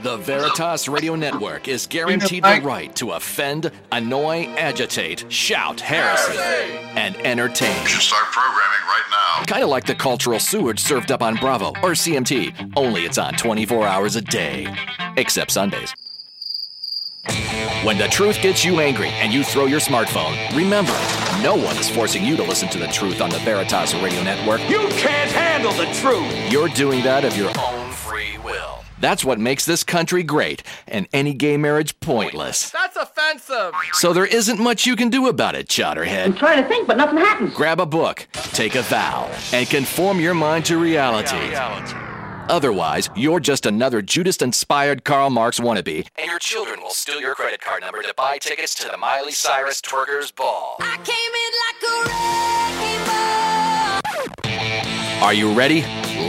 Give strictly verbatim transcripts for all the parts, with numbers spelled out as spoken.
The Veritas Radio Network is guaranteed the right to offend, annoy, agitate, shout heresy, and entertain. You should start programming right now. Kind of like the cultural sewage served up on Bravo or C M T, only it's on twenty-four hours a day, except Sundays. When the truth gets you angry and you throw your smartphone, remember, no one is forcing you to listen to the truth on the Veritas Radio Network. You can't handle the truth. You're doing that of your own free will. That's what makes this country great, and any gay marriage pointless. That's offensive! So there isn't much you can do about it, Chowderhead. I'm trying to think, but nothing happens. Grab a book, take a vow, and conform your mind to reality. reality. Otherwise, you're just another Judas-inspired Karl Marx wannabe, and your children will steal your credit card number to buy tickets to the Miley Cyrus Twerkers Ball. I came in like a wrecking ball. Are you ready?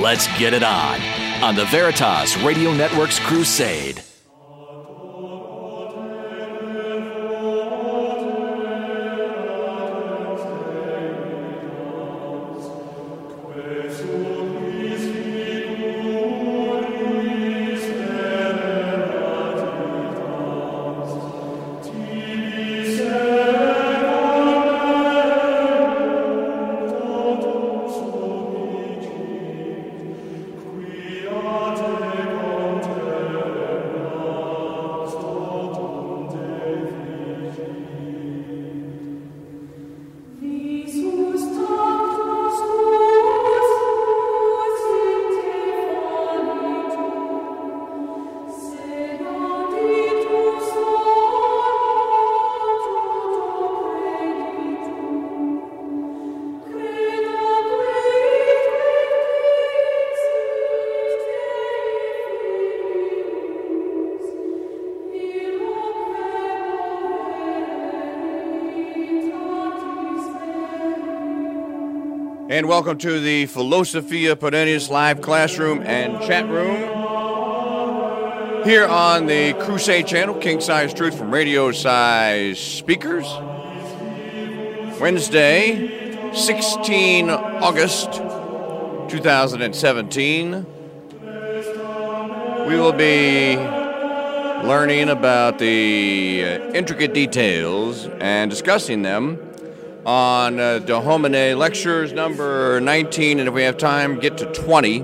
Let's get it on. On the Veritas Radio Network's Crusade. And welcome to the Philosophia Perennis live classroom and chat room here on the Crusade Channel, King Size Truth from Radio Size Speakers. Wednesday, the sixteenth of August, twenty seventeen. We will be learning about the intricate details and discussing them on uh, De Homine lectures number nineteen, and if we have time, get to twenty.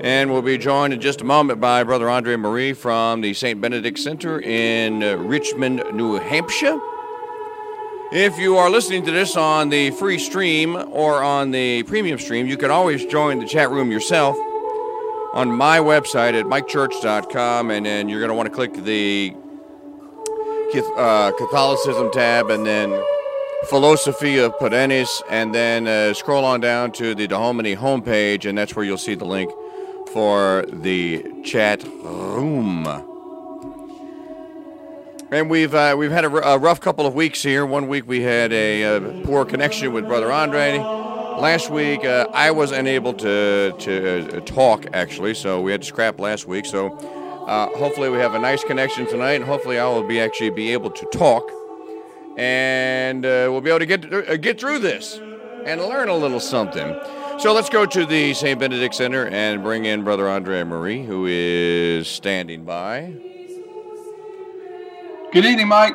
And we'll be joined in just a moment by Brother André Marie from the Saint Benedict Center in uh, Richmond, New Hampshire. If you are listening to this on the free stream or on the premium stream, you can always join the chat room yourself on my website at mike church dot com, and then you're going to want to click the Uh, Catholicism tab, and then Philosophia Perennis, and then uh, scroll on down to the De Homine homepage, and that's where you'll see the link for the chat room. And we've uh, we've had a, r- a rough couple of weeks here. One week we had a uh, poor connection with Brother Andre. Last week uh, I was unable to to uh, talk actually, so we had to scrap last week. So. Uh, hopefully we have a nice connection tonight, and hopefully I will be actually be able to talk, and uh, we'll be able to get to, uh, get through this and learn a little something. So let's go to the Saint Benedict Center and bring in Brother André Marie, who is standing by. Good evening, Mike.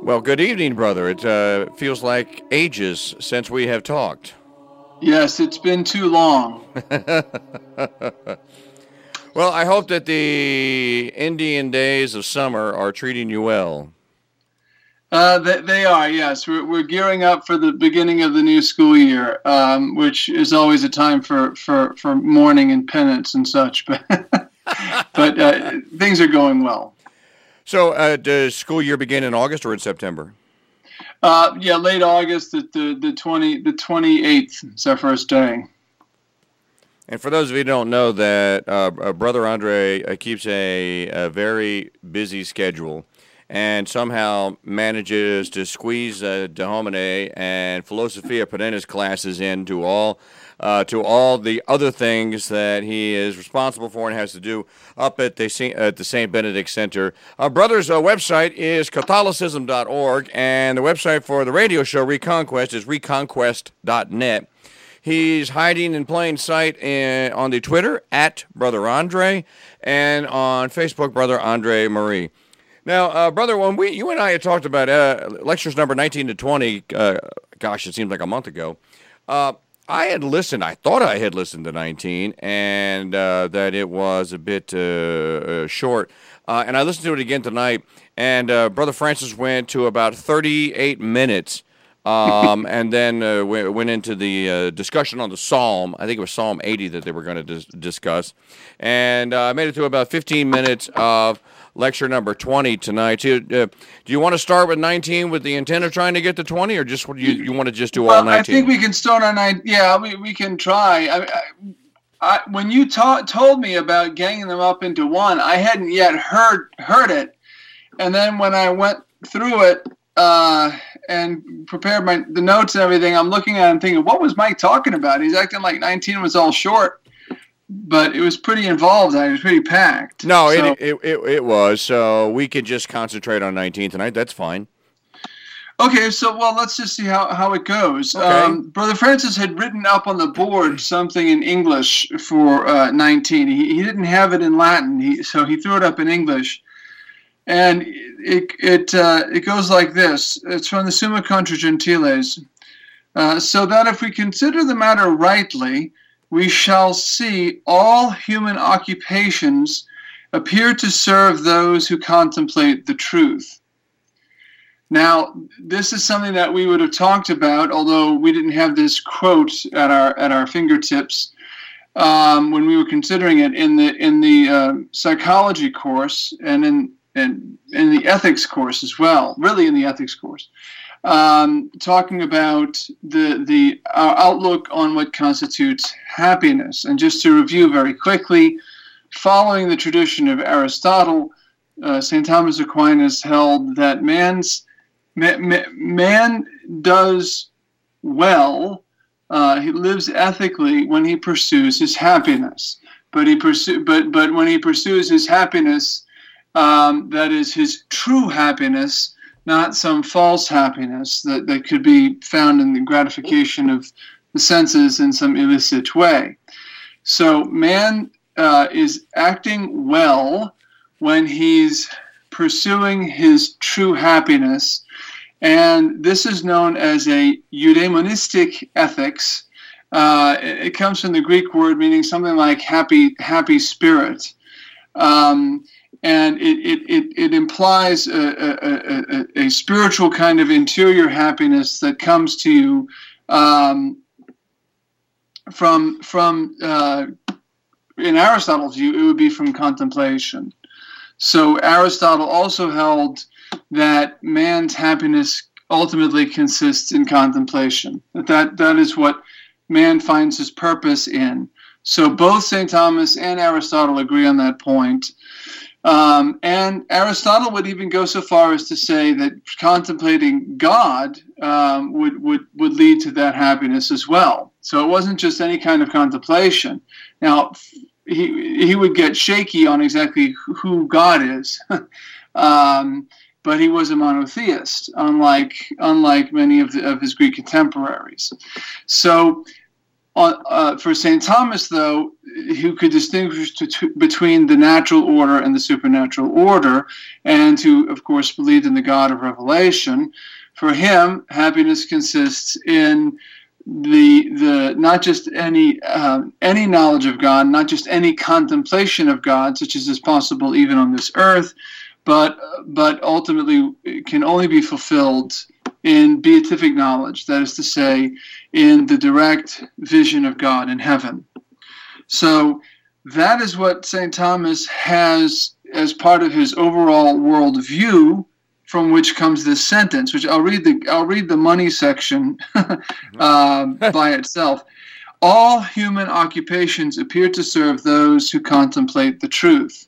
Well, good evening, brother. It uh, feels like ages since we have talked. Yes, it's been too long. Well, I hope that the Indian days of summer are treating you well. Uh, they, they are, yes. We're, we're gearing up for the beginning of the new school year, um, which is always a time for, for, for mourning and penance and such. But, but uh, things are going well. So uh, does school year begin in August or in September? Uh, yeah, late August, the, the, the, twenty, the twenty-eighth is our first day. And for those of you who don't know that, uh, Brother Andre uh, keeps a, a very busy schedule and somehow manages to squeeze uh, De Homine and Philosophia Perennis classes into all uh, to all the other things that he is responsible for and has to do up at the at the Saint Benedict Center. Our brother's uh, website is Catholicism dot org, and the website for the radio show Reconquest is Reconquest dot net. He's hiding in plain sight in, on the Twitter, at Brother André, and on Facebook, Brother André Marie. Now, uh, Brother, when we, you and I had talked about uh, lectures number nineteen to twenty, uh, gosh, it seems like a month ago, uh, I had listened, I thought I had listened to nineteen, and uh, that it was a bit uh, uh, short. Uh, and I listened to it again tonight, and uh, Brother Francis went to about thirty-eight minutes, um, and then uh, w- went into the uh, discussion on the Psalm. I think it was Psalm eighty that they were going to dis- discuss. And I uh, made it to about fifteen minutes of lecture number twenty tonight. So, uh, do you want to start with nineteen with the intent of trying to get to twenty, or just you, you want to just do all well, nineteen? I think we can start on nineteen. Yeah, we, we can try. I, I, I, when you ta- told me about ganging them up into one, I hadn't yet heard heard it. And then when I went through it uh, and prepared my the notes and everything, I'm looking at it and thinking, what was Mike talking about? He's acting like nineteen was all short. But it was pretty involved. It was pretty packed. No, so. it, it, it it was. So we could just concentrate on nineteen tonight. That's fine. Okay, so, well, let's just see how, how it goes. Okay. Um, Brother Francis had written up on the board something in English for uh, nineteen. He, he didn't have it in Latin, he, so he threw it up in English. And it it uh, it goes like this. It's from the Summa Contra Gentiles. Uh, so that if we consider the matter rightly, we shall see all human occupations appear to serve those who contemplate the truth. Now, this is something that we would have talked about, although we didn't have this quote at our at our fingertips um, when we were considering it in the in the uh, psychology course and in and in the ethics course as well. Really, in the ethics course, um, talking about the the our outlook on what constitutes happiness. And just to review very quickly, following the tradition of Aristotle, uh, Saint Thomas Aquinas held that man's Man does well, uh, he lives ethically when he pursues his happiness. But he pursue, but but when he pursues his happiness, um, that is his true happiness, not some false happiness that, that could be found in the gratification of the senses in some illicit way. So man uh, is acting well when he's pursuing his true happiness, and this is known as a eudaimonistic ethics. Uh, it, it comes from the Greek word meaning something like happy, happy spirit, um, and it it it, it implies a, a, a, a spiritual kind of interior happiness that comes to you um, from from uh, in Aristotle's view, it would be from contemplation. So Aristotle also held that man's happiness ultimately consists in contemplation. That that is what man finds his purpose in. So both Saint Thomas and Aristotle agree on that point. Um, and Aristotle would even go so far as to say that contemplating God um, would, would, would lead to that happiness as well. So it wasn't just any kind of contemplation. Now, He he would get shaky on exactly who God is, um, but he was a monotheist, unlike unlike many of the, of his Greek contemporaries. So, uh, for Saint Thomas, though, who could distinguish to, to, between the natural order and the supernatural order, and who, of course, believed in the God of revelation, for him, happiness consists in The the not just any uh, any knowledge of God, not just any contemplation of God, such as is possible even on this earth, but but ultimately it can only be fulfilled in beatific knowledge. That is to say, in the direct vision of God in heaven. So that is what Saint Thomas has as part of his overall worldview, from which comes this sentence, which I'll read the I'll read the money section uh, by itself. All human occupations appear to serve those who contemplate the truth.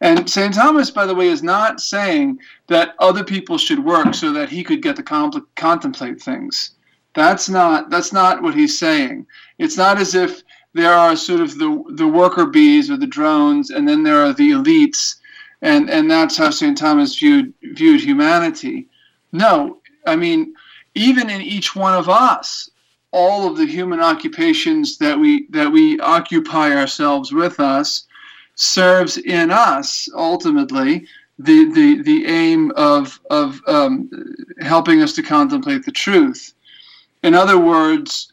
And Saint Thomas, by the way, is not saying that other people should work so that he could get to compl- contemplate things. That's not that's not what he's saying. It's not as if there are sort of the the worker bees or the drones, and then there are the elites. And and that's how Saint Thomas viewed viewed humanity. No, I mean, even in each one of us, all of the human occupations that we that we occupy ourselves with us serves in us ultimately the the the aim of of um, helping us to contemplate the truth. In other words,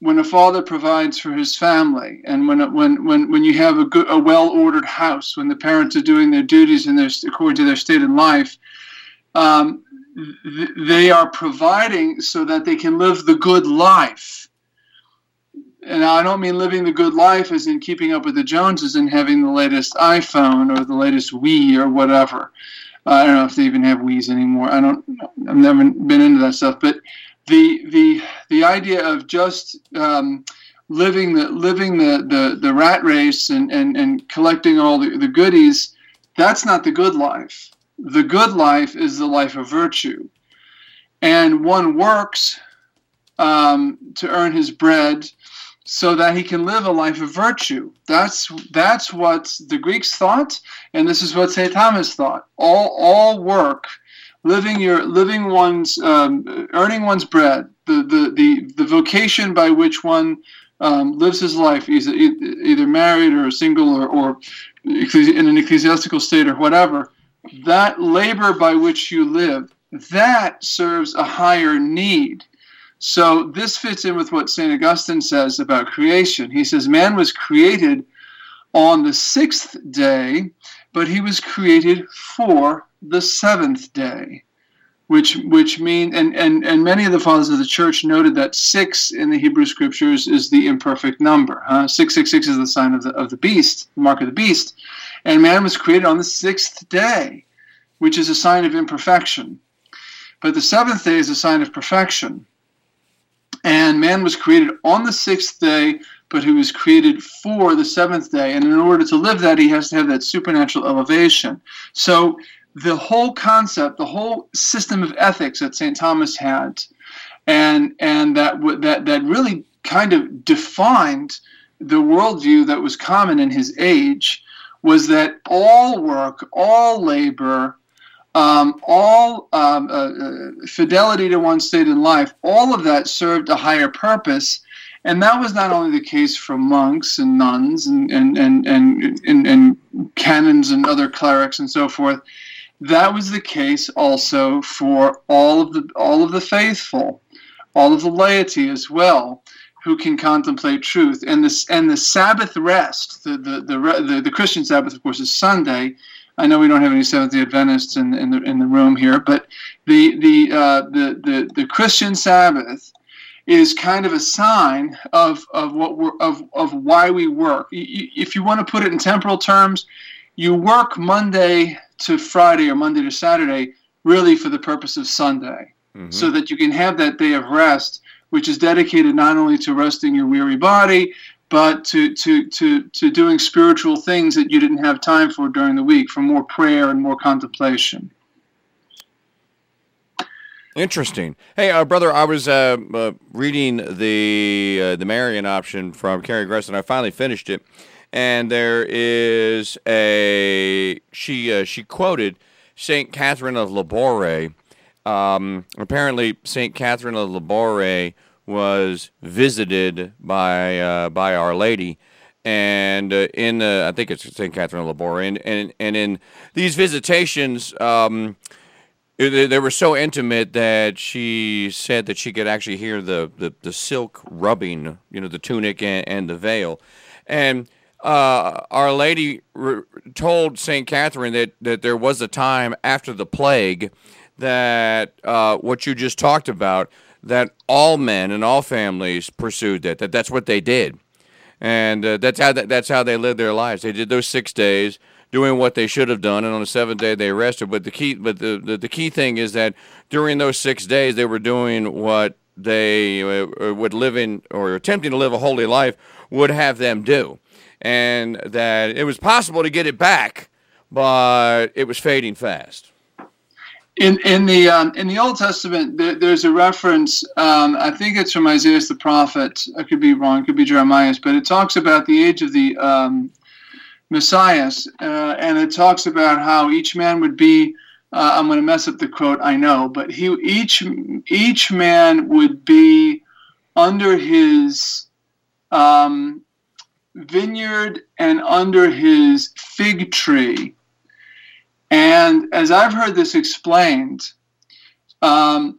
when a father provides for his family, and when when when when you have a good, a well-ordered house, when the parents are doing their duties in their according to their state in life, um, th they are providing so that they can live the good life. And I don't mean living the good life as in keeping up with the Joneses and having the latest iPhone or the latest Wii or whatever. Uh, I don't know if they even have Wiis anymore. I don't. I've never been into that stuff, but. The the the idea of just um, living the living the, the, the rat race and, and, and collecting all the, the goodies, that's not the good life. The good life is the life of virtue, and one works um, to earn his bread so that he can live a life of virtue. That's that's what the Greeks thought, and this is what Saint Thomas thought. All all work. Living your living one's um, earning one's bread, the the the the vocation by which one um, lives his life, either, either married or single or, or in an ecclesiastical state or whatever, that labor by which you live, that serves a higher need. So this fits in with what Saint Augustine says about creation. He says man was created on the sixth day, but he was created for the seventh day, which which mean and, and and many of the fathers of the church noted that six in the Hebrew scriptures is the imperfect number. Huh? Six six six is the sign of the of the beast, the mark of the beast, and man was created on the sixth day, which is a sign of imperfection. But the seventh day is a sign of perfection. And man was created on the sixth day, but he was created for the seventh day. And in order to live that, he has to have that supernatural elevation. So the whole concept, the whole system of ethics that Saint Thomas had, and and that that that really kind of defined the worldview that was common in his age, was that all work, all labor, um, all um, uh, uh, fidelity to one's state in life, all of that served a higher purpose. And that was not only the case for monks and nuns and and and and, and, and canons and other clerics and so forth. That was the case also for all of the all of the faithful, all of the laity as well, who can contemplate truth. And this and the Sabbath rest, the the the, the, the Christian Sabbath, of course, is Sunday. I know we don't have any Seventh-day Adventists in in the in the room here, but the the uh, the, the the Christian Sabbath is kind of a sign of of what we're of of why we work. If you want to put it in temporal terms, you work Monday to Friday or Monday to Saturday, really for the purpose of Sunday, mm-hmm. so that you can have that day of rest, which is dedicated not only to resting your weary body, but to to to to doing spiritual things that you didn't have time for during the week, for more prayer and more contemplation. Interesting. Hey, uh, brother, I was uh, uh, reading the uh, the Marian Option from Carrie Gresson. I finally finished it. And there is a she. Uh, she quoted Saint Catherine of Labore. Um, apparently, Saint Catherine of Labore was visited by uh, by Our Lady, and uh, in uh, I think it's Saint Catherine of Labore, and and, and in these visitations, um, they, they were so intimate that she said that she could actually hear the the, the silk rubbing, you know, the tunic and, and the veil, and Uh, Our Lady re told Saint Catherine that, that there was a time after the plague that uh, what you just talked about, that all men and all families pursued that, that that's what they did. And uh, that's, how th that's how they lived their lives. They did those six days doing what they should have done, and on the seventh day they rested. But the key, but the, the, the key thing is that during those six days they were doing what they uh, would live in, or attempting to live a holy life, would have them do. And that it was possible to get it back, but it was fading fast. In in the um, in the Old Testament, there, there's a reference. Um, I think it's from Isaiah the prophet. I could be wrong. It could be Jeremiah's, but it talks about the age of the um, Messiah, uh, and it talks about how each man would be. Uh, I'm going to mess up the quote, I know, but he each each man would be under his um, vineyard and under his fig tree. And as I've heard this explained, um,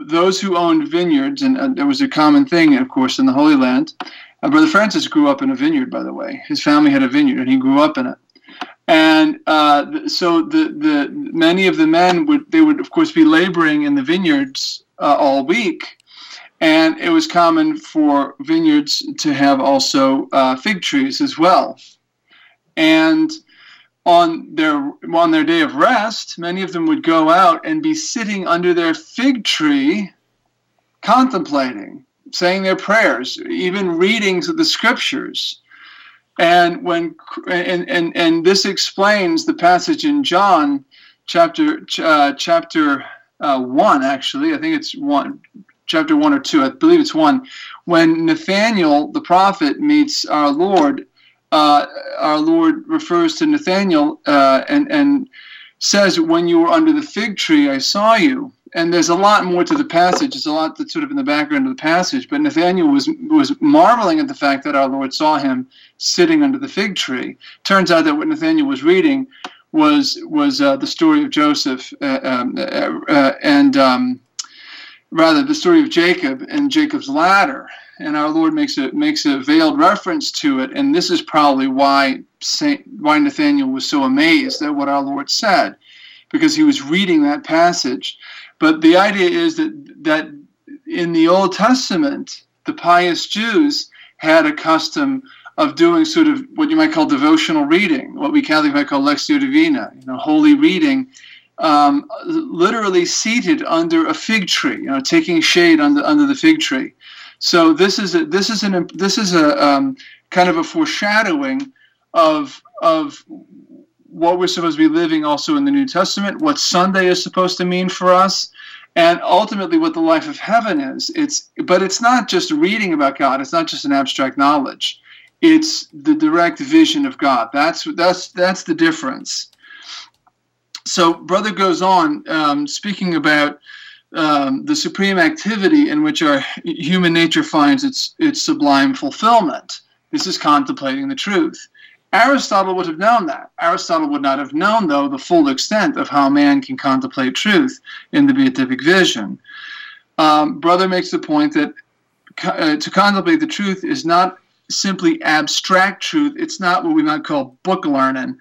those who owned vineyards, and uh, there was a common thing, of course, in the Holy Land. Uh, Brother Francis grew up in a vineyard, by the way. His family had a vineyard, and he grew up in it. And uh, so the, the many of the men, would they would, of course, be laboring in the vineyards uh, all week. And it was common for vineyards to have also uh, fig trees as well. And on their on their day of rest, many of them would go out and be sitting under their fig tree, contemplating, saying their prayers, even readings of the scriptures. And when and and, and this explains the passage in John, chapter uh, chapter uh, one. Actually, I think it's one, chapter one or two. I believe it's one. When Nathanael the prophet meets our Lord. Uh, our Lord refers to Nathanael uh, and, and says, when you were under the fig tree, I saw you. And there's a lot more to the passage. There's a lot that's sort of in the background of the passage. But Nathanael was was marveling at the fact that our Lord saw him sitting under the fig tree. Turns out that what Nathanael was reading was was uh, the story of Joseph uh, um, uh, uh, and um, rather the story of Jacob and Jacob's ladder. And our Lord makes a makes a veiled reference to it, and this is probably why Saint, why Nathanael was so amazed at what our Lord said, because he was reading that passage. But the idea is that that in the Old Testament, the pious Jews had a custom of doing sort of what you might call devotional reading, what we Catholics might call Lectio Divina, you know, holy reading. Um, literally seated under a fig tree, you know, taking shade under under the fig tree. So this is a, this is an this is a um, kind of a foreshadowing of of what we're supposed to be living also in the New Testament, what Sunday is supposed to mean for us, and ultimately what the life of heaven is. It's but it's not just reading about God. It's not just an abstract knowledge. It's the direct vision of God. That's that's that's the difference. So, Brother goes on um, speaking about um, the supreme activity in which our human nature finds its its sublime fulfillment. This is contemplating the truth. Aristotle would have known that. Aristotle would not have known, though, the full extent of how man can contemplate truth in the beatific vision. Um, Brother makes the point that uh, to contemplate the truth is not simply abstract truth. It's not what we might call book learning.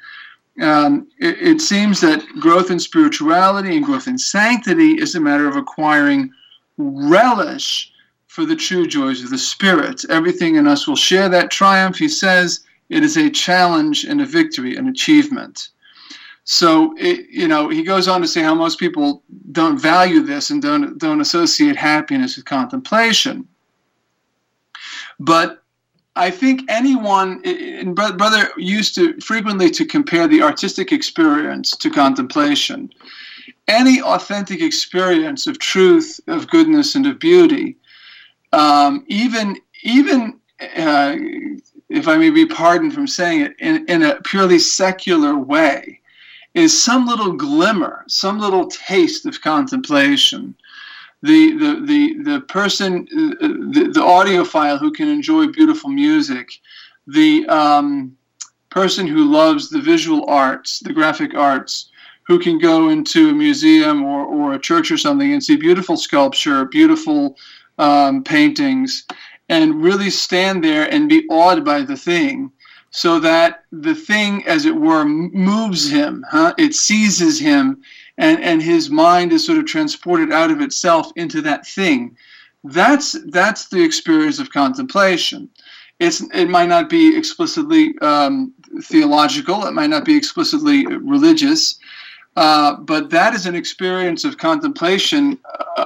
Um, it, it seems that growth in spirituality and growth in sanctity is a matter of acquiring relish for the true joys of the Spirit. Everything in us will share that triumph, he says. It is a challenge and a victory, an achievement. So, it, you know, he goes on to say how most people don't value this and don't, don't associate happiness with contemplation. But I think anyone, and Brother used to frequently to compare the artistic experience to contemplation. Any authentic experience of truth, of goodness, and of beauty, um, even even uh, if I may be pardoned from saying it, in, in a purely secular way, is some little glimmer, some little taste of contemplation. The, the the the person, the, the audiophile who can enjoy beautiful music, the um, person who loves the visual arts, the graphic arts, who can go into a museum or, or a church or something and see beautiful sculpture, beautiful um, paintings, and really stand there and be awed by the thing, so that the thing, as it were, moves him, huh? It seizes him. And, and his mind is sort of transported out of itself into that thing. That's that's the experience of contemplation. It's it might not be explicitly um, theological. It might not be explicitly religious, uh, but that is an experience of contemplation uh,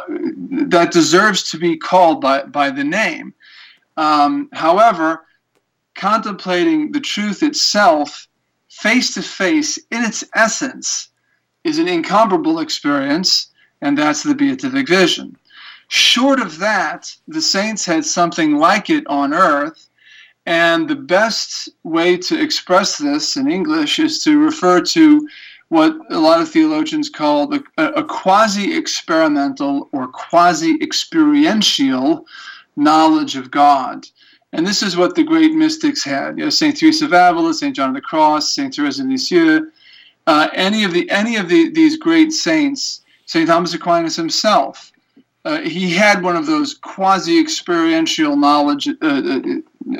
that deserves to be called by by the name. Um, however, contemplating the truth itself, face to face, in its essence, is an incomparable experience, and that's the beatific vision. Short of that, the saints had something like it on earth, and the best way to express this in English is to refer to what a lot of theologians call a, a quasi-experimental or quasi-experiential knowledge of God. And this is what the great mystics had. You know, Saint Teresa of Avila, Saint John of the Cross, Saint Therese of Lisieux, uh, any of the any of the, these great saints, Saint Thomas Aquinas himself, uh, he had one of those quasi-experiential knowledge uh,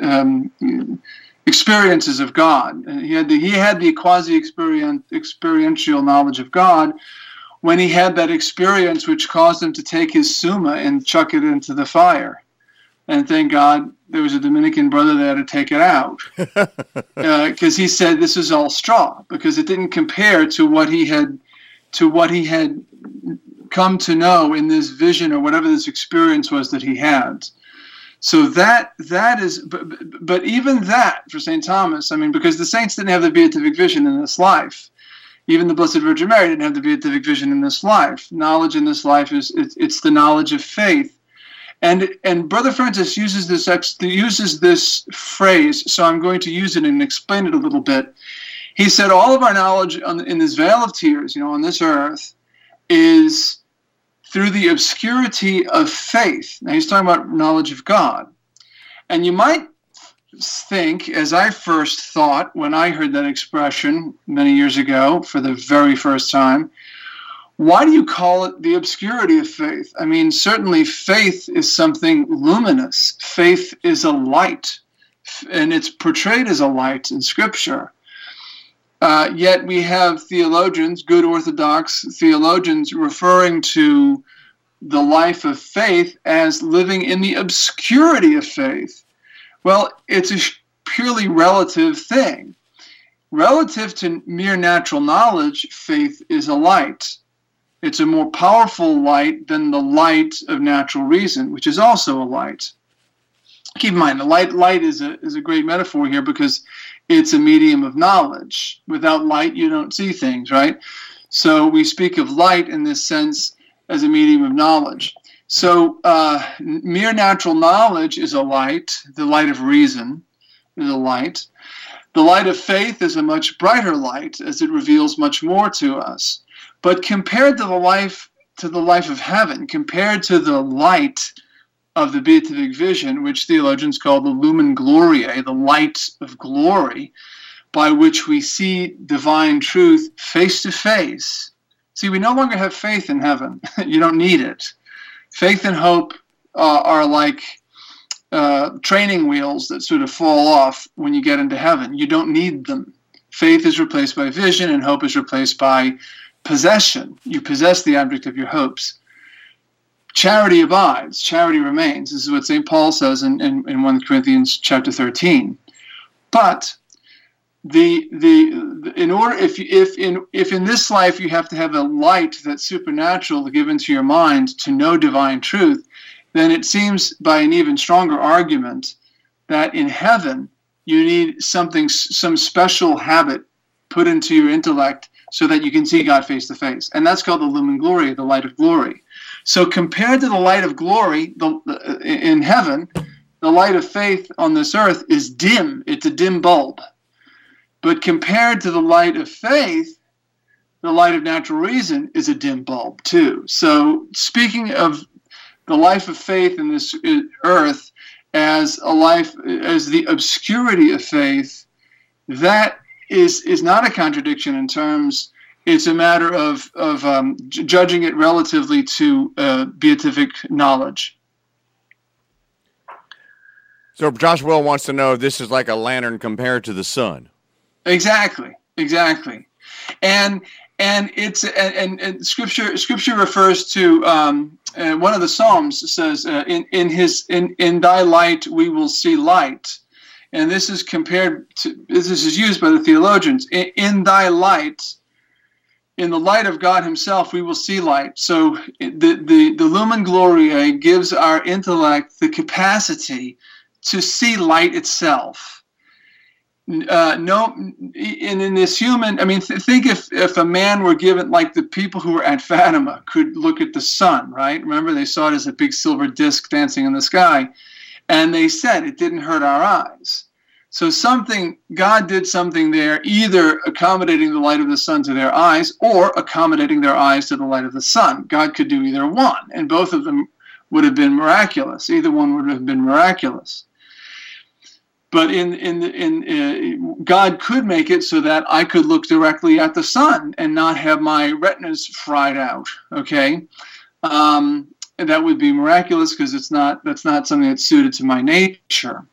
um, experiences of God. He had the, he had the quasi-experiential knowledge of God when he had that experience which caused him to take his Summa and chuck it into the fire. And thank God there was a Dominican brother there to take it out, because uh, he said this is all straw, because it didn't compare to what he had, to what he had come to know in this vision or whatever this experience was that he had. So that that is, but, but even that for Saint Thomas, I mean, because the saints didn't have the beatific vision in this life. Even the Blessed Virgin Mary didn't have the beatific vision in this life. Knowledge in this life is it, it's the knowledge of faith. And and Brother Francis uses this uses this phrase, so I'm going to use it and explain it a little bit. He said, all of our knowledge on, in this vale of tears, you know, on this earth, is through the obscurity of faith. Now he's talking about knowledge of God. And you might think, as I first thought when I heard that expression many years ago for the very first time, why do you call it the obscurity of faith? I mean, certainly faith is something luminous. Faith is a light, and it's portrayed as a light in Scripture. Uh, yet we have theologians, good Orthodox theologians, referring to the life of faith as living in the obscurity of faith. Well, it's a purely relative thing. Relative to mere natural knowledge, faith is a light. It's a more powerful light than the light of natural reason, which is also a light. Keep in mind, the light light is a, is a great metaphor here because it's a medium of knowledge. Without light, you don't see things, right? So we speak of light in this sense as a medium of knowledge. So uh, mere natural knowledge is a light. The light of reason is a light. The light of faith is a much brighter light as it reveals much more to us. But compared to the life to the life of heaven, compared to the light of the beatific vision, which theologians call the lumen gloriae, the light of glory, by which we see divine truth face to face. See, we no longer have faith in heaven. You don't need it. Faith and hope uh, are like uh, training wheels that sort of fall off when you get into heaven. You don't need them. Faith is replaced by vision, and hope is replaced by possession. You possess the object of your hopes. Charity abides. Charity remains. This is what Saint Paul says in, in, in First Corinthians chapter thirteen. But the the, the in order if if in if in this life you have to have a light that's supernatural given to your mind to know divine truth, then it seems by an even stronger argument that in heaven you need something some special habit put into your intellect, so that you can see God face to face. And that's called the lumen gloria, the light of glory. So compared to the light of glory the, the, in heaven, the light of faith on this earth is dim. It's a dim bulb. But compared to the light of faith, the light of natural reason is a dim bulb too. So speaking of the life of faith in this earth as a life, as the obscurity of faith, that is is not a contradiction in terms. It's a matter of, of um, judging it relatively to uh, beatific knowledge. So Josh Will wants to know if this is like a lantern compared to the sun. Exactly, exactly. And and it's and, and scripture scripture refers to um, uh, one of the Psalms says uh, in in his in in thy light we will see light. And this is compared to, this is used by the theologians, in, in thy light, in the light of God himself, we will see light. So the, the, the lumen gloriae gives our intellect the capacity to see light itself. Uh, no, and in this human, I mean, th think if, if a man were given, like the people who were at Fatima could look at the sun, right? Remember, they saw it as a big silver disc dancing in the sky. And they said it didn't hurt our eyes. So something, God did something there, either accommodating the light of the sun to their eyes or accommodating their eyes to the light of the sun. God could do either one, and both of them would have been miraculous. Either one would have been miraculous. But in in in uh, God could make it so that I could look directly at the sun and not have my retinas fried out. Okay, um, and that would be miraculous because it's not that's not something that's suited to my nature.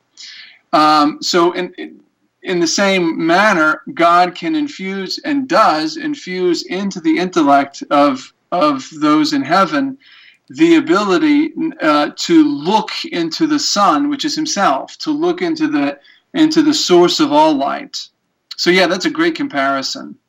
Um, so in in the same manner, God can infuse and does infuse into the intellect of of those in heaven the ability uh, to look into the sun, which is himself, to look into the into the source of all light. So yeah, that's a great comparison.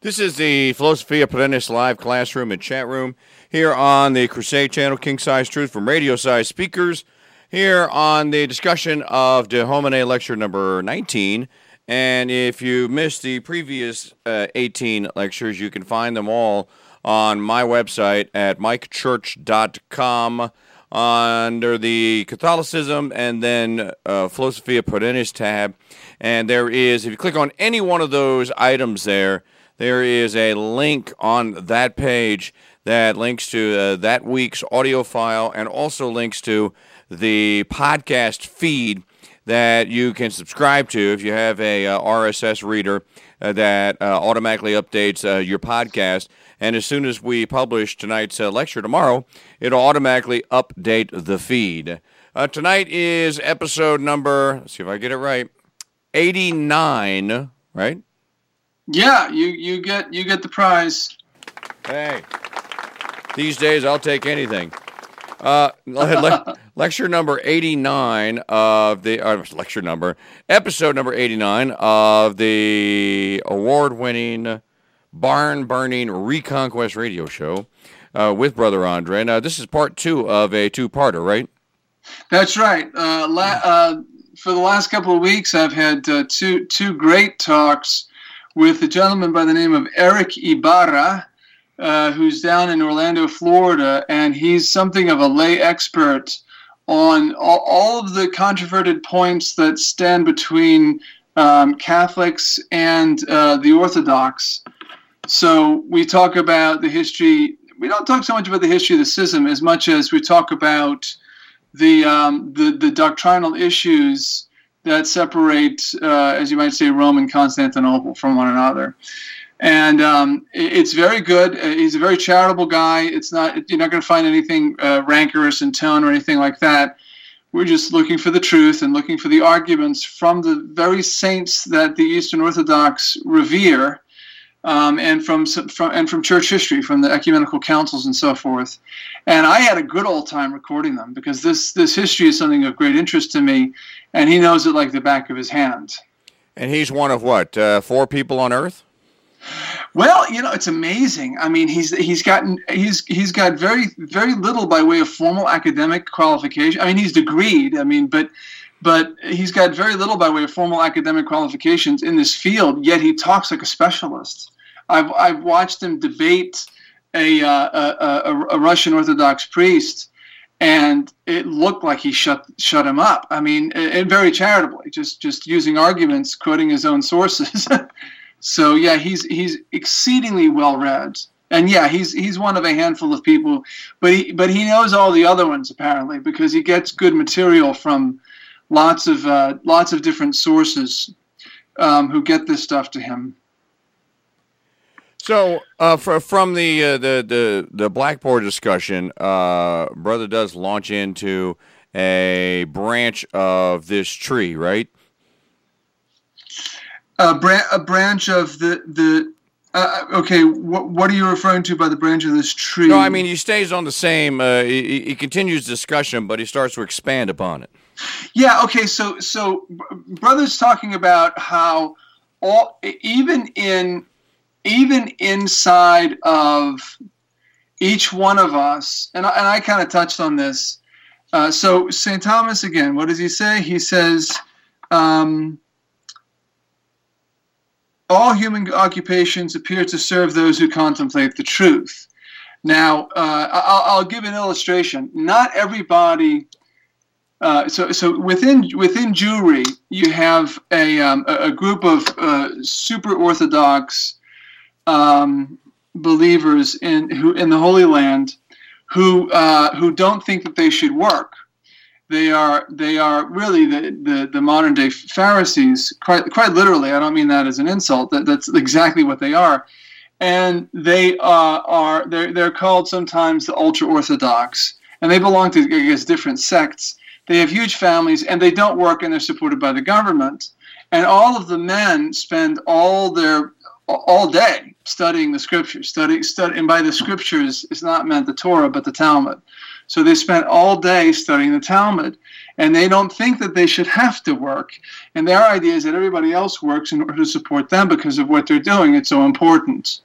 This is the Philosophia Perennis live classroom and chat room here on the Crusade Channel, King Size Truth from Radio Size Speakers, here on the discussion of De Homine lecture number nineteen. And if you missed the previous uh, eighteen lectures, you can find them all on my website at mike church dot com under the Catholicism and then uh, Philosophia Perennis tab. And there is, if you click on any one of those items there, there is a link on that page that links to uh, that week's audio file and also links to the podcast feed that you can subscribe to if you have a uh, R S S reader uh, that uh, automatically updates uh, your podcast. And as soon as we publish tonight's uh, lecture tomorrow, it'll automatically update the feed. Uh, tonight is episode number, let's see if I get it right, eighty-nine, right? Yeah, you, you get you get the prize. Hey, these days I'll take anything. Uh, le lecture number eighty-nine of the uh, lecture number episode number eighty-nine of the award-winning, barn-burning Reconquest radio show uh, with Brother André. Now, this is part two of a two-parter, right? That's right. Uh, la uh, for the last couple of weeks, I've had uh, two two great talks with a gentleman by the name of Eric Ibarra, uh, who's down in Orlando, Florida, and he's something of a lay expert on all, all of the controverted points that stand between um, Catholics and uh, the Orthodox. So we talk about the history. We don't talk so much about the history of the schism as much as we talk about the um, the, the doctrinal issues that separate, uh, as you might say, Rome and Constantinople from one another. And um, it, it's very good. He's a very charitable guy. It's not you're not going to find anything uh, rancorous in tone or anything like that. We're just looking for the truth and looking for the arguments from the very saints that the Eastern Orthodox revere. Um, and from, from and from church history, from the ecumenical councils and so forth, and I had a good old time recording them because this this history is something of great interest to me, and he knows it like the back of his hand. And he's one of what uh, four people on Earth? Well, you know, it's amazing. I mean, he's he's gotten he's he's got very very little by way of formal academic qualification. I mean, he's degreed. I mean, but. But he's got very little by way of formal academic qualifications in this field, yet he talks like a specialist. I've, I've watched him debate a, uh, a, a Russian Orthodox priest, and it looked like he shut, shut him up. I mean, and very charitably, just, just using arguments, quoting his own sources. So, yeah, he's, he's exceedingly well-read. And yeah, he's he's one of a handful of people, but he, but he knows all the other ones, apparently, because he gets good material from lots of uh, lots of different sources um, who get this stuff to him. So, uh, for, from the, uh, the the the Blackboard discussion, uh, Brother does launch into a branch of this tree, right? A, bran a branch of the the. Uh, okay, what what are you referring to by the branch of this tree? No, I mean he stays on the same. Uh, he, he continues discussion, but he starts to expand upon it. Yeah, okay, so so Brother's talking about how all even in even inside of each one of us, and I, and I kind of touched on this. Uh, so Saint Thomas again, what does he say? He says, um, all human occupations appear to serve those who contemplate the truth. Now, uh, I'll, I'll give an illustration. Not everybody. Uh, so, so within within Jewry, you have a um, a group of uh, super Orthodox um, believers in who in the Holy Land, who uh, who don't think that they should work. They are they are really the, the, the modern day Pharisees, quite quite literally. I don't mean that as an insult. That, that's exactly what they are, and they uh, are they're they're called sometimes the ultra orthodox, and they belong to, I guess, different sects. They have huge families, and they don't work, and they're supported by the government. And all of the men spend all their all day studying the scriptures. Study, study, and by the scriptures, it's not meant the Torah, but the Talmud. So they spent all day studying the Talmud, and they don't think that they should have to work. And their idea is that everybody else works in order to support them because of what they're doing. It's so important.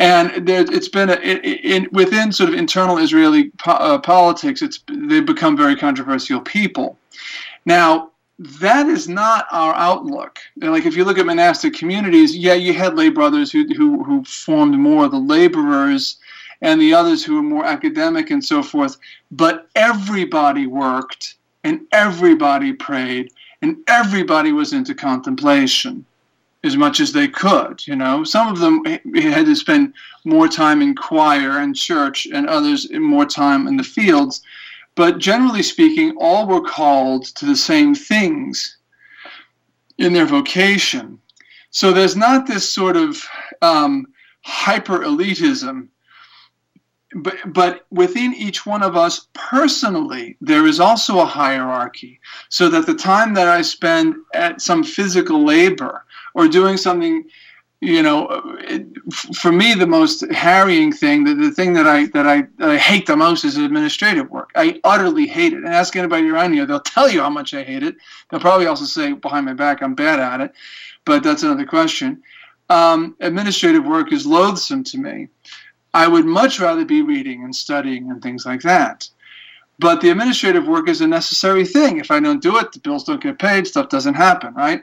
And there, it's been a, it, it, within sort of internal Israeli po uh, politics, it's they've become very controversial people. Now, that is not our outlook. And like if you look at monastic communities, yeah, you had lay brothers who who, who formed more of the laborers, and the others who were more academic and so forth. But everybody worked, and everybody prayed, and everybody was into contemplation as much as they could. You know, some of them had to spend more time in choir and church, and others more time in the fields. But generally speaking, all were called to the same things in their vocation. So there's not this sort of um, hyper-elitism. But, but within each one of us personally, there is also a hierarchy, so that the time that I spend at some physical labor or doing something, you know, it, for me, the most harrying thing, the, the thing that I, that, I, that I hate the most is administrative work. I utterly hate it. And ask anybody around here, they'll tell you how much I hate it. They'll probably also say behind my back I'm bad at it, but that's another question. Um, administrative work is loathsome to me. I would much rather be reading and studying and things like that. But the administrative work is a necessary thing. If I don't do it, the bills don't get paid, stuff doesn't happen, right?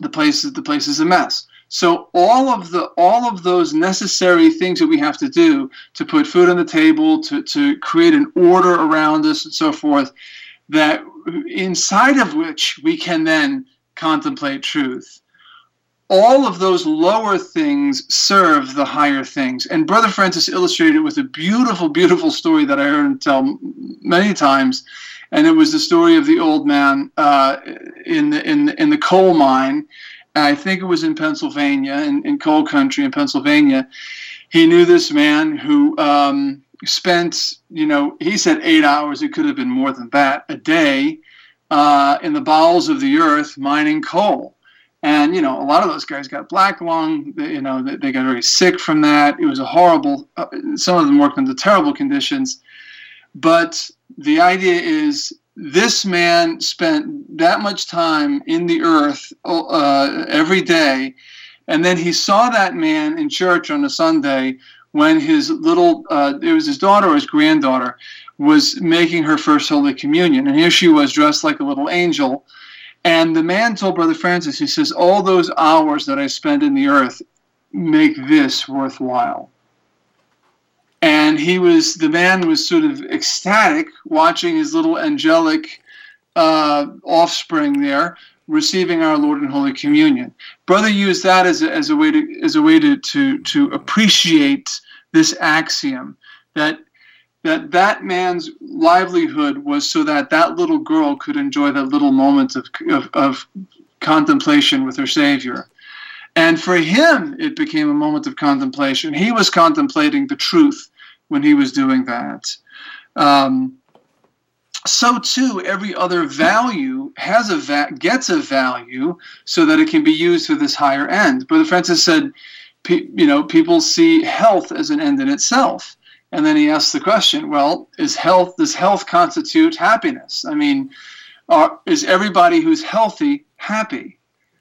The place is, the place is a mess. So all of the all of those necessary things that we have to do to put food on the table, to, to create an order around us and so forth, that inside of which we can then contemplate truth. All of those lower things serve the higher things. And Brother Francis illustrated it with a beautiful, beautiful story that I heard him tell many times. And it was the story of the old man uh, in, the, in, the, in the coal mine. I think it was in Pennsylvania, in, in coal country in Pennsylvania. He knew this man who um, spent, you know, he said eight hours, it could have been more than that, a day uh, in the bowels of the earth mining coal. And, you know, a lot of those guys got black lung, they, you know, they, they got very sick from that. It was a horrible, uh, some of them worked under terrible conditions. But the idea is this man spent that much time in the earth uh, every day. And then he saw that man in church on a Sunday when his little, uh, it was his daughter or his granddaughter, was making her first Holy Communion. And here she was dressed like a little angel. And the man told Brother Francis, he says, all those hours that I spent in the earth make this worthwhile. And he was, the man was sort of ecstatic watching his little angelic uh, offspring there receiving our Lord in Holy Communion. Brother used that as a, as a way to as a way to, to to appreciate this axiom that. That that man's livelihood was so that that little girl could enjoy that little moment of, of, of contemplation with her Savior. And for him, it became a moment of contemplation. He was contemplating the truth when he was doing that. Um, so too, every other value has a va gets a value so that it can be used for this higher end. Brother Francis said, pe you know, people see health as an end in itself. And then he asks the question, well, is health, does health constitute happiness? I mean, are, is everybody who's healthy happy?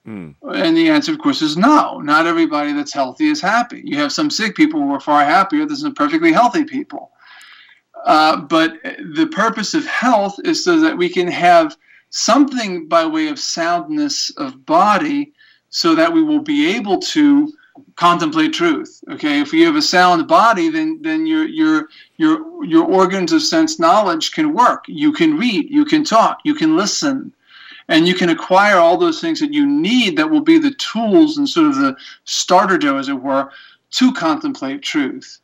Mm. And the answer, of course, is no. Not everybody that's healthy is happy. You have some sick people who are far happier than some perfectly healthy people. Uh, but the purpose of health is so that we can have something by way of soundness of body so that we will be able to contemplate truth. Okay, if you have a sound body, then then your your your your organs of sense knowledge can work. You can read, you can talk, you can listen, and you can acquire all those things that you need that will be the tools and sort of the starter dough, as it were, to contemplate truth.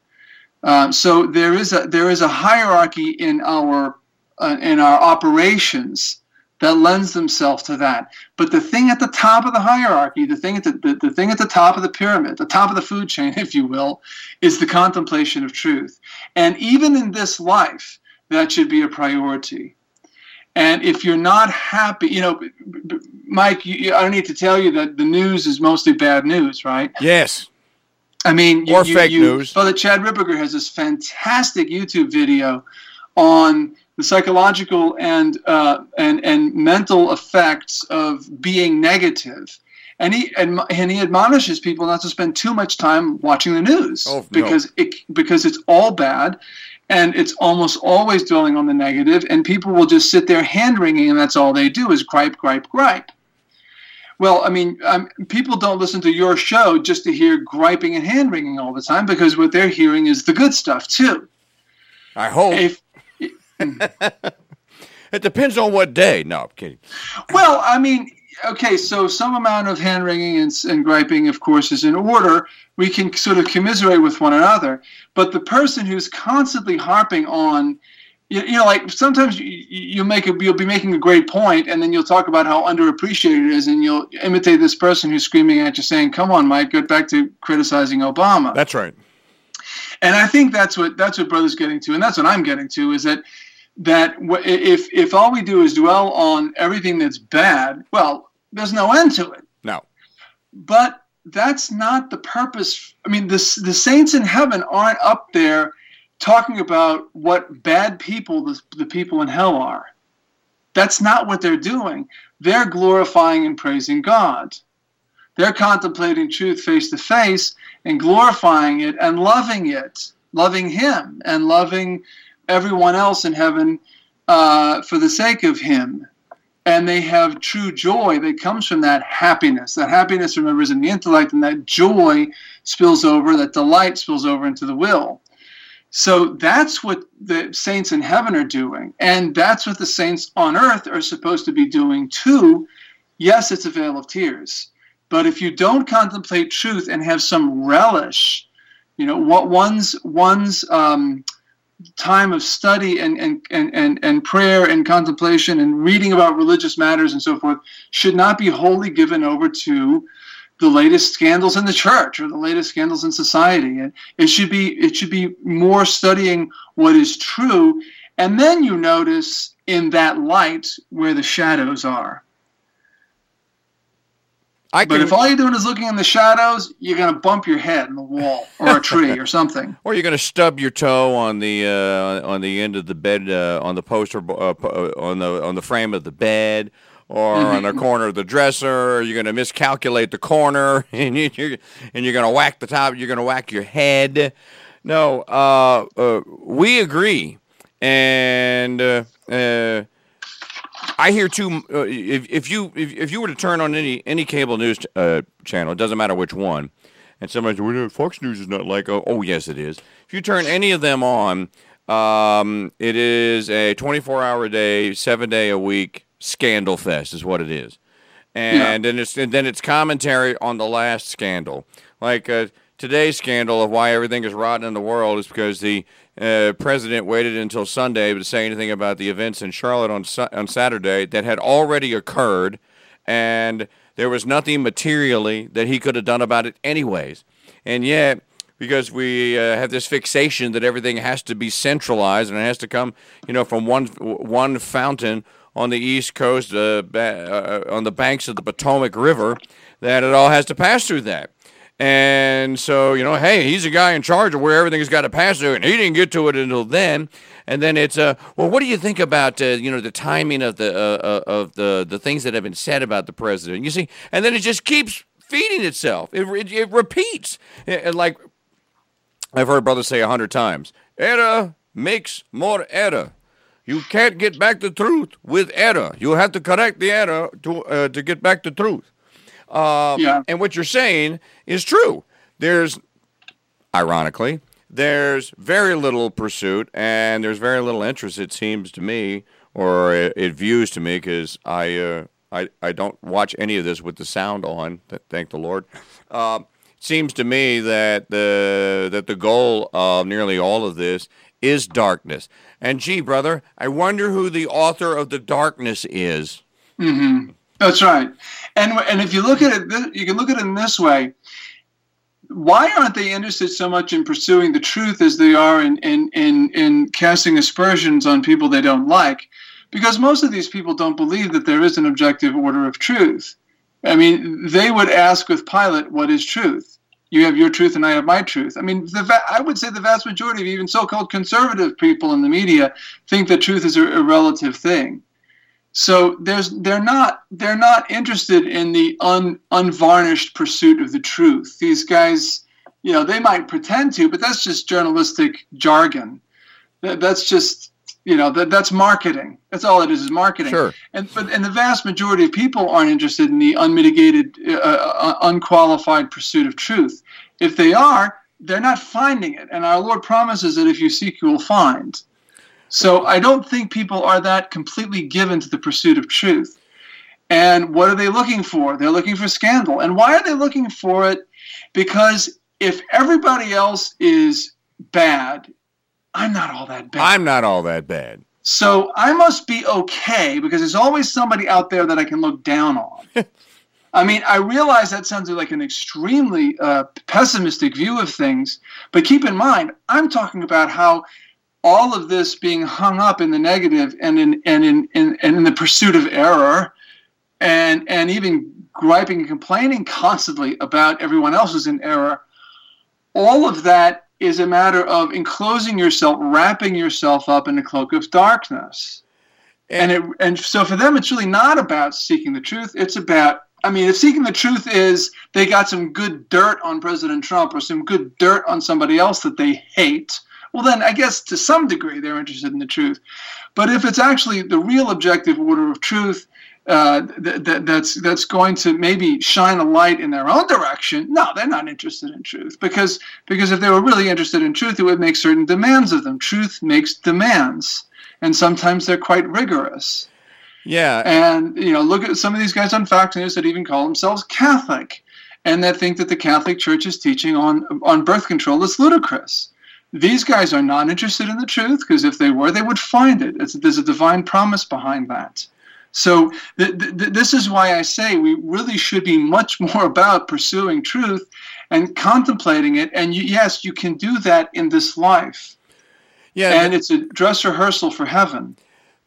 Uh, so there is a there is a hierarchy in our uh, in our operations that lends themselves to that. But the thing at the top of the hierarchy, the thing at the, the, the thing at the top of the pyramid, the top of the food chain, if you will, is the contemplation of truth. And even in this life, that should be a priority. And if you're not happy, you know, Mike, you, I don't need to tell you that the news is mostly bad news, right? Yes. I mean, you, or you, fake you, news. Brother Chad Ripperger has this fantastic YouTube video on the psychological and uh, and and mental effects of being negative, and he and, and he admonishes people not to spend too much time watching the news oh, because no. it because it's all bad, and it's almost always dwelling on the negative, and people will just sit there hand wringing, and that's all they do is gripe, gripe, gripe. Well, I mean, um, people don't listen to your show just to hear griping and hand-wringing all the time, because what they're hearing is the good stuff, too. I hope. If, it depends on what day. No, I'm kidding. Well, I mean, okay, so some amount of hand-wringing and, and griping, of course, is in order. We can sort of commiserate with one another. But the person who's constantly harping on, you know, like sometimes you, you make a, you'll be making a great point, and then you'll talk about how underappreciated it is, and you'll imitate this person who's screaming at you saying, "Come on, Mike, get back to criticizing Obama." That's right. And I think that's what that's what Brother's getting to, and that's what I'm getting to, is that that if if all we do is dwell on everything that's bad, well, there's no end to it. No. But that's not the purpose. I mean, this the saints in heaven aren't up there talking about what bad people the, the people in hell are. That's not what they're doing. They're glorifying and praising God. They're contemplating truth face to face and glorifying it and loving it, loving Him and loving everyone else in heaven uh, for the sake of Him. And they have true joy that comes from that happiness. That happiness, remember, is in the intellect, and that joy spills over, that delight spills over into the will. So that's what the saints in heaven are doing, and that's what the saints on earth are supposed to be doing too. Yes, it's a veil of tears, but if you don't contemplate truth and have some relish, you know, what one's one's um, time of study and, and, and, and, and prayer and contemplation and reading about religious matters and so forth should not be wholly given over to the latest scandals in the church or the latest scandals in society. It, it should be it should be more studying what is true, and then you notice in that light where the shadows are. I but can, if all you're doing is looking in the shadows, you're going to bump your head in the wall or a tree or something, or you're going to stub your toe on the uh, on the end of the bed uh, on the poster uh, on the on the frame of the bed. Or mm-hmm. on the corner of the dresser, you're going to miscalculate the corner, and you're and you're going to whack the top. You're going to whack your head. No, uh, uh, we agree, and uh, uh, I hear too. Uh, if if you if, if you were to turn on any any cable news uh, channel, it doesn't matter which one, and somebody says, well, Fox News is not like. Oh, oh, yes, it is. If you turn any of them on, um, it is a twenty-four hour a day, seven day a week. Scandal fest is what it is, and then yeah. it's and then it's commentary on the last scandal, like uh, today's scandal of why everything is rotten in the world is because the uh, president waited until Sunday to say anything about the events in Charlotte on on Saturday that had already occurred, and there was nothing materially that he could have done about it anyways, and yet. Because we uh, have this fixation that everything has to be centralized and it has to come, you know, from one one fountain on the East Coast, uh, ba- uh, on the banks of the Potomac River, that it all has to pass through that. And so, you know, hey, he's a guy in charge of where everything's got to pass through, and he didn't get to it until then. And then it's, uh, well, what do you think about, uh, you know, the timing of the uh, of the the things that have been said about the president? You see, and then it just keeps feeding itself. It it, it repeats, it, it, like. I've heard brothers say a hundred times, error makes more error. You can't get back the truth with error. You have to correct the error to uh, to get back the truth. Um, yeah. And what you're saying is true. There's, ironically, there's very little pursuit and there's very little interest, it seems to me, or it, it views to me, because I, uh, I, I don't watch any of this with the sound on, thank the Lord. Um uh, seems to me that the that the goal of nearly all of this is darkness. And gee, brother, I wonder who the author of the darkness is. Mm-hmm. That's right. And and if you look at it, you can look at it in this way. Why aren't they interested so much in pursuing the truth as they are in in in, in casting aspersions on people they don't like? Because most of these people don't believe that there is an objective order of truth. I mean, they would ask with Pilate, what is truth? You have your truth and I have my truth. I mean, the va- I would say the vast majority of even so-called conservative people in the media think that truth is a, a relative thing. So there's, they're not they're not interested in the un, unvarnished pursuit of the truth. These guys, you know, they might pretend to, but that's just journalistic jargon. That, that's just... You know, that that's marketing. That's all it is, is marketing. Sure. And but and the vast majority of people aren't interested in the unmitigated, uh, uh, unqualified pursuit of truth. If they are, they're not finding it. And our Lord promises that if you seek, you will find. So I don't think people are that completely given to the pursuit of truth. And what are they looking for? They're looking for scandal. And why are they looking for it? Because if everybody else is bad, I'm not all that bad. I'm not all that bad. So I must be okay because there's always somebody out there that I can look down on. I mean, I realize that sounds like an extremely uh, pessimistic view of things, but keep in mind, I'm talking about how all of this being hung up in the negative and in and in, in, and in the pursuit of error and, and even griping and complaining constantly about everyone else who's in error, all of that is a matter of enclosing yourself, wrapping yourself up in a cloak of darkness. And it, and so for them, it's really not about seeking the truth. It's about, I mean, if seeking the truth is they got some good dirt on President Trump or some good dirt on somebody else that they hate, well, then I guess to some degree they're interested in the truth. But if it's actually the real objective order of truth uh, th- th- that's that's going to maybe shine a light in their own direction, no, they're not interested in truth. Because because if they were really interested in truth, it would make certain demands of them. Truth makes demands, and sometimes they're quite rigorous. Yeah. And, you know, look at some of these guys on Fox News that even call themselves Catholic, and that think that the Catholic Church is teaching on, on birth control is ludicrous. These guys are not interested in the truth, because if they were, they would find it. It's, there's a divine promise behind that. So th- th- this is why I say we really should be much more about pursuing truth and contemplating it. And you, yes, you can do that in this life. Yeah, and it's a dress rehearsal for heaven.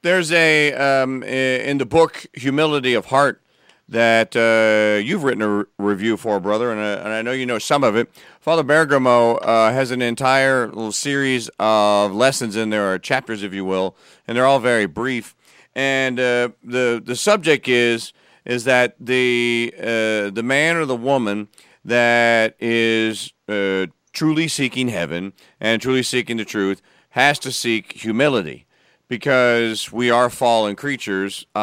There's a, um, in the book, Humility of Heart, that uh, you've written a re- review for, brother, and, uh, and I know you know some of it. Father Bergamo uh, has an entire little series of lessons in there, or chapters, if you will, and they're all very brief. And uh, the the subject is is that the uh, the man or the woman that is uh, truly seeking heaven and truly seeking the truth has to seek humility, because we are fallen creatures. Uh,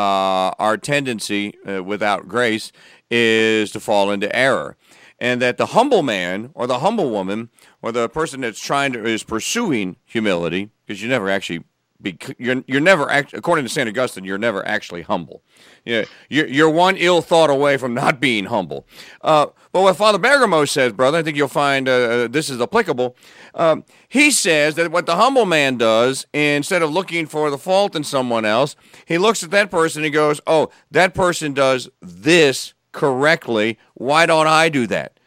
our tendency, uh, without grace, is to fall into error, and that the humble man or the humble woman or the person that's trying to is pursuing humility, because you never actually. Because you're you're never act, according to Saint Augustine, you're never actually humble. You know, you're you're one ill thought away from not being humble. Uh, but what Father Bergamo says, brother, I think you'll find uh, this is applicable. Um, he says that what the humble man does, instead of looking for the fault in someone else, he looks at that person and goes, "Oh, that person does this correctly. Why don't I do that?"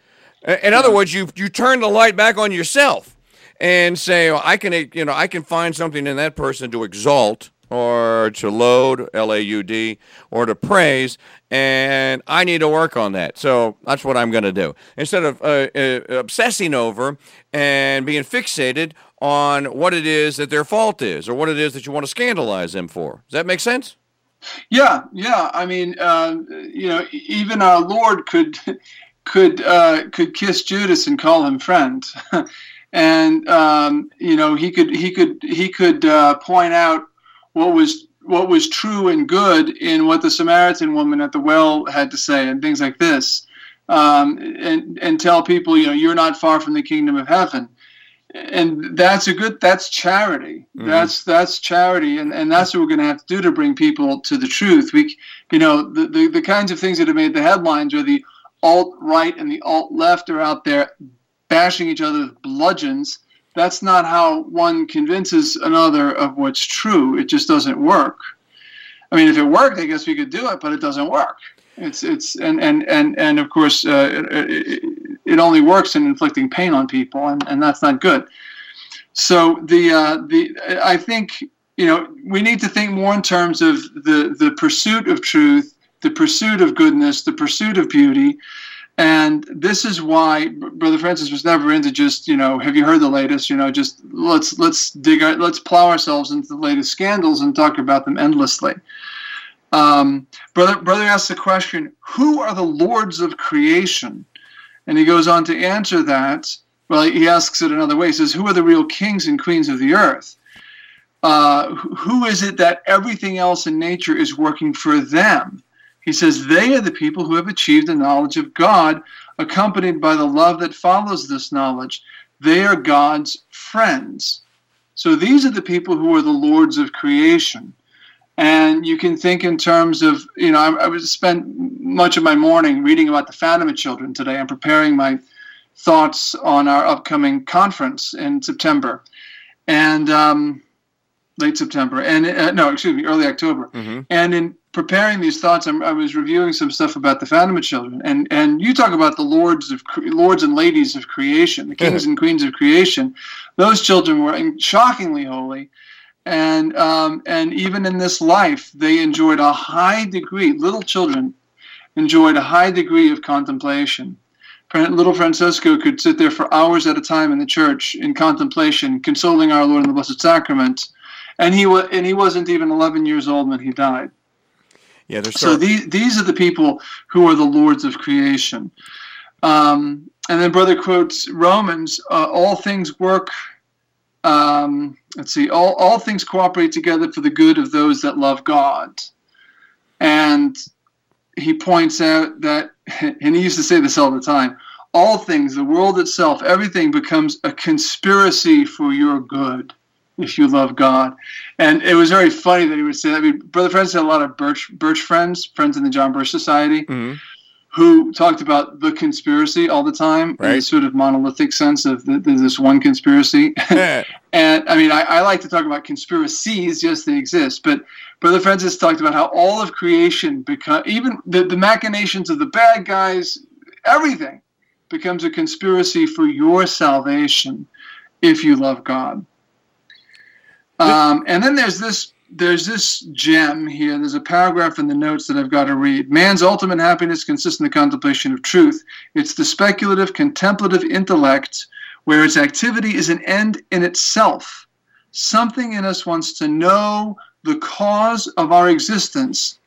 In other words, you you turn the light back on yourself. And say, well, I can, you know, I can find something in that person to exalt or to load, L A U D, or to praise, and I need to work on that. So that's what I'm going to do. Instead of uh, uh, obsessing over and being fixated on what it is that their fault is or what it is that you want to scandalize them for. Does that make sense? Yeah, yeah. I mean, uh, you know, even our Lord could could uh, could kiss Judas and call him friend. And um, you know, he could he could he could uh, point out what was what was true and good in what the Samaritan woman at the well had to say, and things like this, um, and and tell people, you know, you're not far from the kingdom of heaven, and that's a good that's charity. Mm-hmm. That's that's charity, and, and that's what we're going to have to do to bring people to the truth. We, you know, the, the the kinds of things that have made the headlines are the alt-right and the alt-left are out there bashing each other with bludgeons, that's not how one convinces another of what's true. It just doesn't work. I mean, if it worked, I guess we could do it, but it doesn't work. It's it's and and and and of course, uh, it, it, it only works in inflicting pain on people, and, and that's not good. So the uh, the I think you know we need to think more in terms of the the pursuit of truth, the pursuit of goodness, the pursuit of beauty. And this is why Brother Francis was never into just, you know, have you heard the latest? You know, just let's let's dig our, let's plow ourselves into the latest scandals and talk about them endlessly. Um, brother, brother asks the question, who are the lords of creation? And he goes on to answer that. Well, he asks it another way. He says, who are the real kings and queens of the earth? Uh, who is it that everything else in nature is working for them? He says, they are the people who have achieved the knowledge of God, accompanied by the love that follows this knowledge. They are God's friends. So these are the people who are the lords of creation. And you can think in terms of, you know, I, I spent much of my morning reading about the Fatima children today. I'm preparing my thoughts on our upcoming conference in September. And um, late September. and uh, No, excuse me, early October. Mm-hmm. And in preparing these thoughts, I'm, I was reviewing some stuff about the Fatima children, and and you talk about the lords of lords and ladies of creation, the kings yeah. and queens of creation. Those children were shockingly holy, and um, and even in this life, they enjoyed a high degree. Little children enjoyed a high degree of contemplation. Little Francesco could sit there for hours at a time in the church in contemplation, consoling our Lord in the Blessed Sacrament, and he was and he wasn't even eleven years old when he died. Yeah, so, so these, these are the people who are the lords of creation. Um, and then Brother quotes Romans, uh, all things work, um, let's see, all, all things cooperate together for the good of those that love God. And he points out that, and he used to say this all the time, all things, the world itself, everything becomes a conspiracy for your good if you love God. And it was very funny that he would say that. I mean, Brother Francis had a lot of Birch, Birch friends, friends in the John Birch Society, mm-hmm. who talked about the conspiracy all the time, right. in this sort of monolithic sense of the, this one conspiracy. Yeah. And, I mean, I, I like to talk about conspiracies. Yes, they exist. But Brother Francis talked about how all of creation, become, even the, the machinations of the bad guys, everything becomes a conspiracy for your salvation if you love God. Um, and then there's this there's this gem here. There's a paragraph in the notes that I've got to read. Man's ultimate happiness consists in the contemplation of truth. It's the speculative, contemplative intellect where its activity is an end in itself. Something in us wants to know the cause of our existence,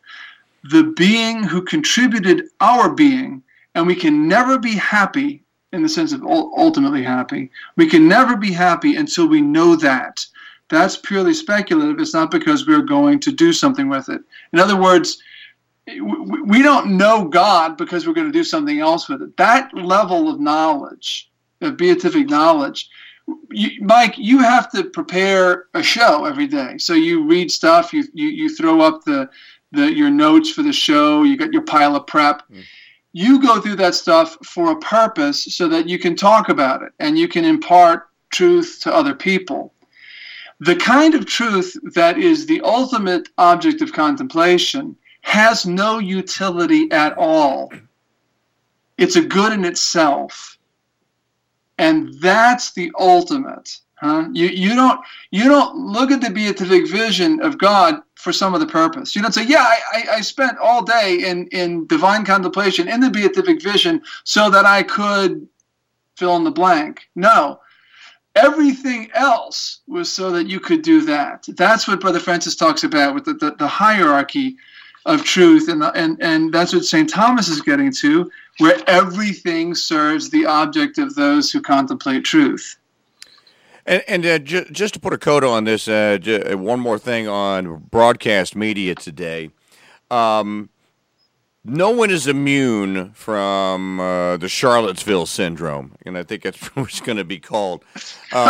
the being who contributed our being, and we can never be happy in the sense of ultimately happy. We can never be happy until we know that. That's purely speculative. It's not because we're going to do something with it. In other words, we don't know God because we're going to do something else with it. That level of knowledge, of beatific knowledge, you, Mike, you have to prepare a show every day. So you read stuff, you you, you throw up the, the your notes for the show, you got your pile of prep. Mm. You go through that stuff for a purpose so that you can talk about it and you can impart truth to other people. The kind of truth that is the ultimate object of contemplation has no utility at all. It's a good in itself. And that's the ultimate. Huh? You, you, don't, you don't look at the beatific vision of God for some other purpose. You don't say, yeah, I, I, I spent all day in, in divine contemplation in the beatific vision so that I could fill in the blank. No. Everything else was so that you could do that. That's what Brother Francis talks about with the, the, the hierarchy of truth, and, the, and, and that's what Saint Thomas is getting to, where everything serves the object of those who contemplate truth. And, and uh, ju just to put a coda on this, uh, one more thing on broadcast media today. Um, No one is immune from uh, the Charlottesville syndrome, and I think that's what it's going to be called. Um,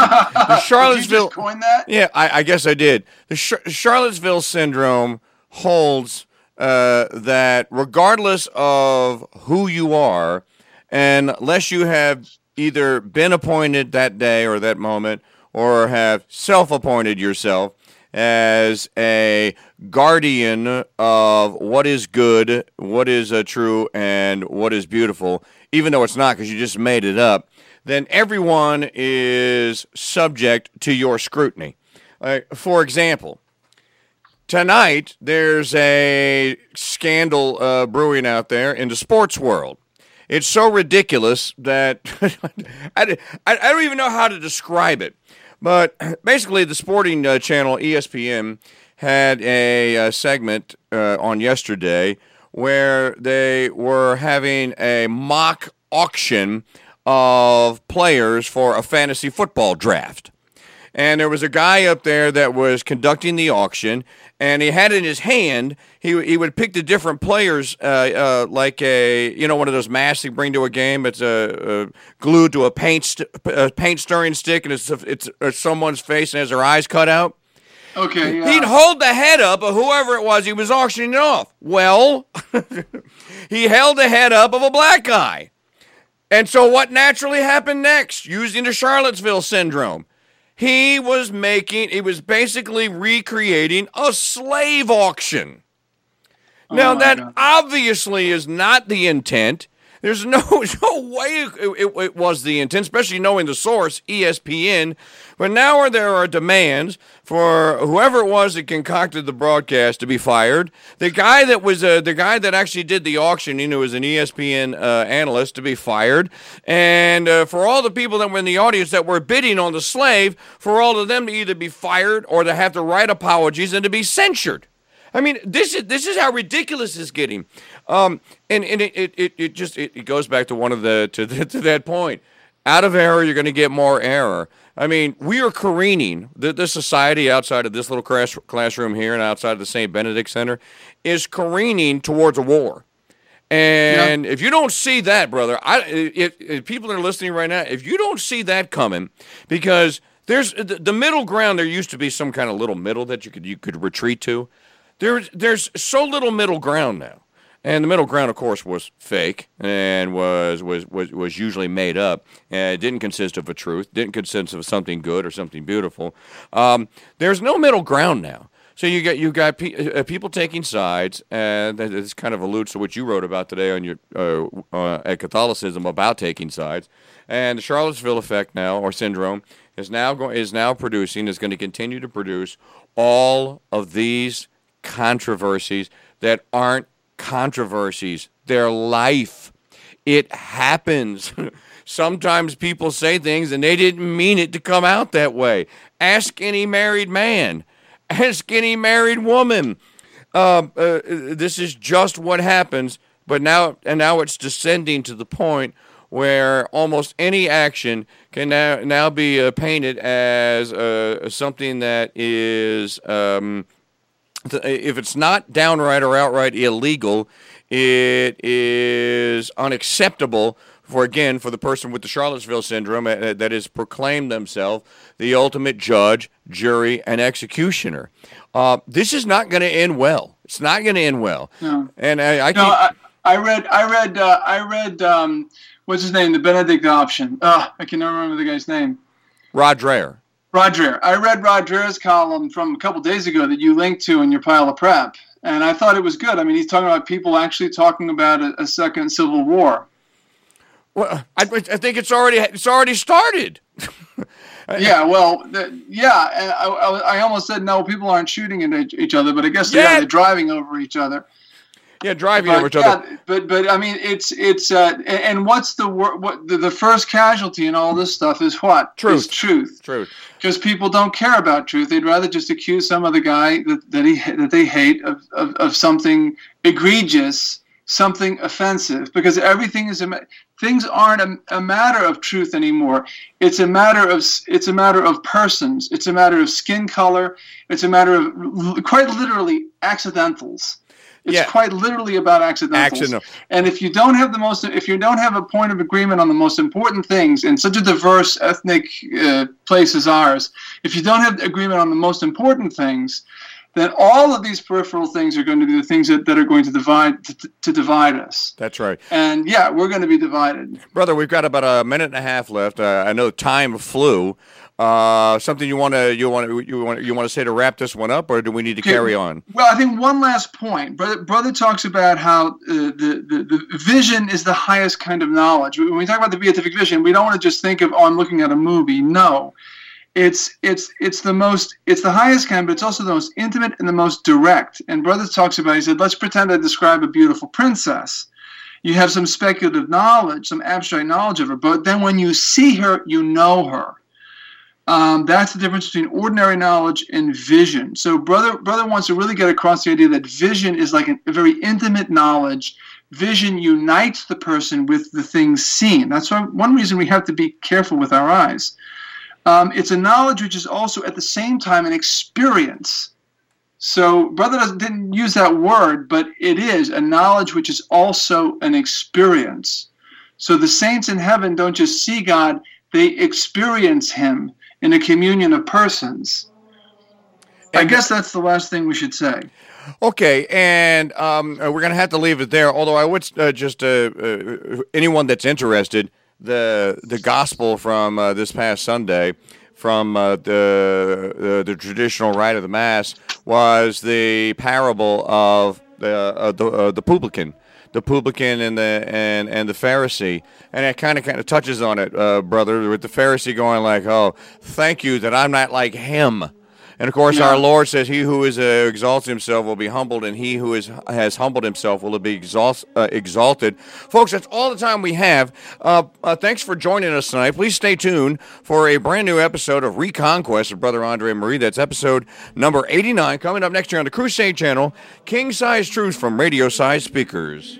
the Charlottesville, did you just coin that? Yeah, I, I guess I did. The Sh Charlottesville syndrome holds uh, that regardless of who you are, and unless you have either been appointed that day or that moment or have self-appointed yourself as a guardian of what is good, what is uh, true, and what is beautiful, even though it's not because you just made it up, then everyone is subject to your scrutiny. Uh, for example, tonight there's a scandal uh, brewing out there in the sports world. It's so ridiculous that I, I don't even know how to describe it. But basically the sporting uh, channel, E S P N, had a uh, segment uh, on yesterday where they were having a mock auction of players for a fantasy football draft. And there was a guy up there that was conducting the auction, and he had in his hand, he he would pick the different players, uh, uh, like a, you know, one of those masks they bring to a game. It's a, a glued to a paint st- a paint stirring stick, and it's a, it's a, someone's face and has their eyes cut out. Okay. Yeah. He'd hold the head up of whoever it was he was auctioning it off. Well, he held the head up of a black guy, and so what naturally happened next, using the Charlottesville syndrome. He was making, he was basically recreating a slave auction. Oh now, that God. obviously is not the intent. There's no, no way it, it, it was the intent, especially knowing the source, E S P N. But now there are demands for whoever it was that concocted the broadcast to be fired. The guy that was uh, the guy that actually did the auction, you know, was an E S P N uh, analyst, to be fired. And uh, for all the people that were in the audience that were bidding on the slave, for all of them to either be fired or to have to write apologies and to be censured. I mean, this is this is how ridiculous it's getting. Um, and and it it, it just it, it goes back to one of the to, the to that point. Out of error, you're going to get more error. I mean, we are careening. The, the society outside of this little class, classroom here and outside of the Saint Benedict Center is careening towards a war. And yeah. if you don't see that, brother, I, if, if people that are listening right now, if you don't see that coming, because there's the, the middle ground, there used to be some kind of little middle that you could you could retreat to. There's, there's so little middle ground now. And the middle ground, of course, was fake and was was, was, was usually made up. And it didn't consist of a truth, didn't consist of something good or something beautiful. Um, there's no middle ground now. So you got you got pe- uh, people taking sides, and this kind of alludes to what you wrote about today on your uh, uh, at Catholicism about taking sides. And the Charlottesville effect now, or syndrome, is now go- is now producing, is going to continue to produce all of these controversies that aren't controversies, their life. It happens. Sometimes people say things and they didn't mean it to come out that way. Ask any married man. Ask any married woman. Uh, uh, this is just what happens. But now, and now it's descending to the point where almost any action can now, now be uh, painted as uh, something that is... Um, if it's not downright or outright illegal, it is unacceptable for, again, for the person with the Charlottesville syndrome that has proclaimed themselves the ultimate judge, jury, and executioner. Uh, this is not going to end well. It's not going to end well. No. And I, I, no, I, I read, I read, uh, I read. Um, what's his name? The Benedict Option. Uh, I can never remember the guy's name. Rod Dreher. Rod Dreher. I read Rod Dreher's column from a couple days ago that you linked to in your pile of prep, and I thought it was good. I mean, he's talking about people actually talking about a, a second civil war. Well, I, I think it's already it's already started. yeah, well, the, yeah, I, I, I almost said no. People aren't shooting at each other, but I guess they yeah. are. They're driving over each other. Yeah, driving but, over each yeah, other. But but I mean, it's it's uh, and what's the what the, the first casualty in all this stuff is what? Truth. It's truth. Truth. Because people don't care about truth. They'd rather just accuse some other guy that, that he that they hate of, of, of something egregious, something offensive. Because everything is a, things aren't a, a matter of truth anymore. It's a matter of it's a matter of persons. It's a matter of skin color. It's a matter of quite literally accidentals. It's yeah. quite literally about accidentals. Accidental. And if you don't have the most, if you don't have a point of agreement on the most important things in such a diverse ethnic uh, place as ours, if you don't have agreement on the most important things, that all of these peripheral things are going to be the things that, that are going to divide to, to divide us. That's right. And yeah, we're going to be divided. Brother, we've got about a minute and a half left. Uh, I know time flew. Uh, something you want to you want to you want you want to say to wrap this one up, or do we need to okay. carry on? Well, I think one last point. Brother, brother talks about how uh, the, the the vision is the highest kind of knowledge. When we talk about the beatific vision, we don't want to just think of, oh, I'm looking at a movie. No, it's it's it's the most it's the highest kind, but it's also the most intimate and the most direct. And brother talks about, he said, let's pretend I describe a beautiful princess. You have some speculative knowledge, some abstract knowledge of her, but then when you see her, you know her. Um, that's the difference between ordinary knowledge and vision. So brother, brother wants to really get across the idea that vision is like an, a very intimate knowledge. Vision unites the person with the things seen. That's why one reason we have to be careful with our eyes. Um, it's a knowledge which is also at the same time an experience. So brother doesn't, didn't use that word, but it is a knowledge which is also an experience. So the saints in heaven don't just see God, they experience him in a communion of persons. And I guess that's the last thing we should say. Okay, and um, we're going to have to leave it there, although I would uh, just, uh, uh, anyone that's interested, the the gospel from uh, this past Sunday, from uh, the uh, the traditional rite of the Mass, was the parable of the, uh, the, uh, the publican. The publican and the and, and the Pharisee, and it kind of kind of touches on it, uh, brother, with the Pharisee going like, "Oh, thank you that I'm not like him." And of course, yeah. Our Lord says, "He who is uh, exalts himself will be humbled, and he who is has humbled himself will be exalt, uh, exalted." Folks, that's all the time we have. Uh, uh, thanks for joining us tonight. Please stay tuned for a brand new episode of Reconquest with Brother André Marie. That's episode number eighty-nine, coming up next year on the Crusade Channel. King Size Truth from Radio Size Speakers.